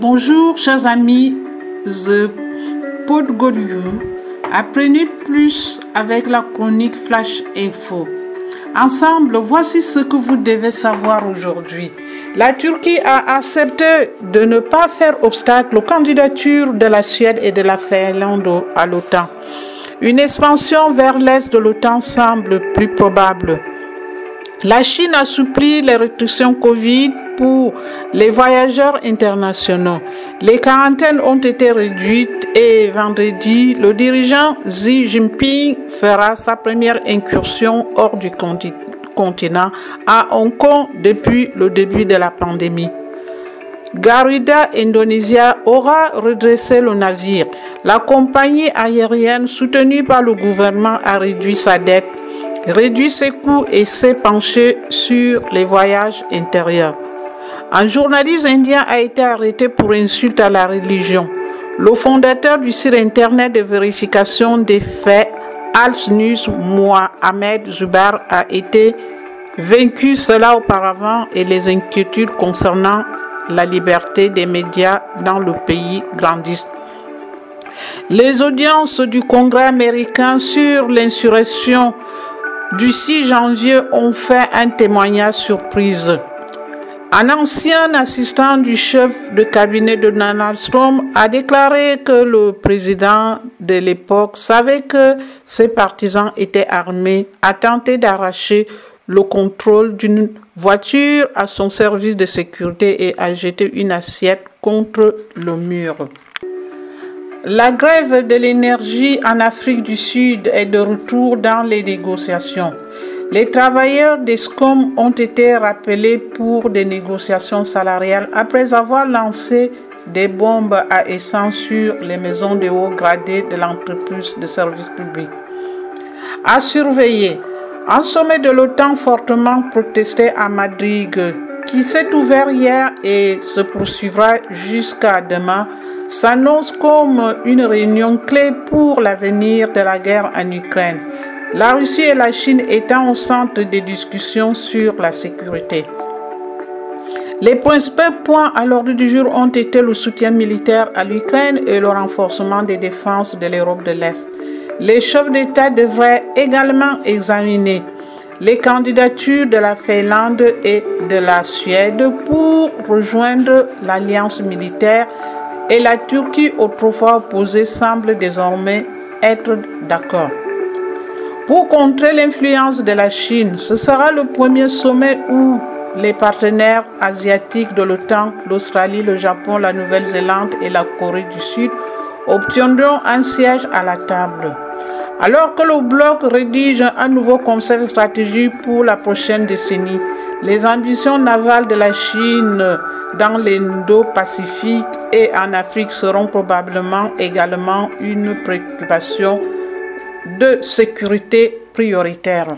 Bonjour chers amis, Paul Goliou. Apprenez plus avec la chronique Flash Info. Ensemble, voici ce que vous devez savoir aujourd'hui. La Turquie a accepté de ne pas faire obstacle aux candidatures de la Suède et de la Finlande à l'OTAN. Une expansion vers l'est de l'OTAN semble plus probable. La Chine a assoupli les restrictions Covid pour les voyageurs internationaux. Les quarantaines ont été réduites et vendredi, le dirigeant Xi Jinping fera sa première incursion hors du continent à Hong Kong depuis le début de la pandémie. Garuda Indonesia aura redressé le navire. La compagnie aérienne soutenue par le gouvernement a réduit sa dette, réduit ses coûts et s'est penchée sur les voyages intérieurs. Un journaliste indien a été arrêté pour insulte à la religion. Le fondateur du site internet de vérification des faits Alt News, Mohammed Zubair, a été vaincu cela auparavant et les inquiétudes concernant la liberté des médias dans le pays grandissent. Les audiences du Congrès américain sur l'insurrection du 6 janvier ont fait un témoignage surprise. Un ancien assistant du chef de cabinet de Donald Trump a déclaré que le président de l'époque savait que ses partisans étaient armés, a tenté d'arracher le contrôle d'une voiture à son service de sécurité et a jeté une assiette contre le mur. La grève de l'énergie en Afrique du Sud est de retour dans les négociations. Les travailleurs des SCOM ont été rappelés pour des négociations salariales après avoir lancé des bombes à essence sur les maisons de haut gradés de l'entreprise de services publics. À surveiller. Un sommet de l'OTAN fortement protesté à Madrid, qui s'est ouvert hier et se poursuivra jusqu'à demain, s'annonce comme une réunion clé pour l'avenir de la guerre en Ukraine, la Russie et la Chine étant au centre des discussions sur la sécurité. Les principaux points à l'ordre du jour ont été le soutien militaire à l'Ukraine et le renforcement des défenses de l'Europe de l'Est. Les chefs d'État devraient également examiner les candidatures de la Finlande et de la Suède pour rejoindre l'alliance militaire et la Turquie autrefois opposée semble désormais être d'accord. Pour contrer l'influence de la Chine, ce sera le premier sommet où les partenaires asiatiques de l'OTAN, l'Australie, le Japon, la Nouvelle-Zélande et la Corée du Sud obtiendront un siège à la table. Alors que le bloc rédige un nouveau concept stratégique pour la prochaine décennie, les ambitions navales de la Chine dans l'Indo-Pacifique et en Afrique seront probablement également une préoccupation de sécurité prioritaire.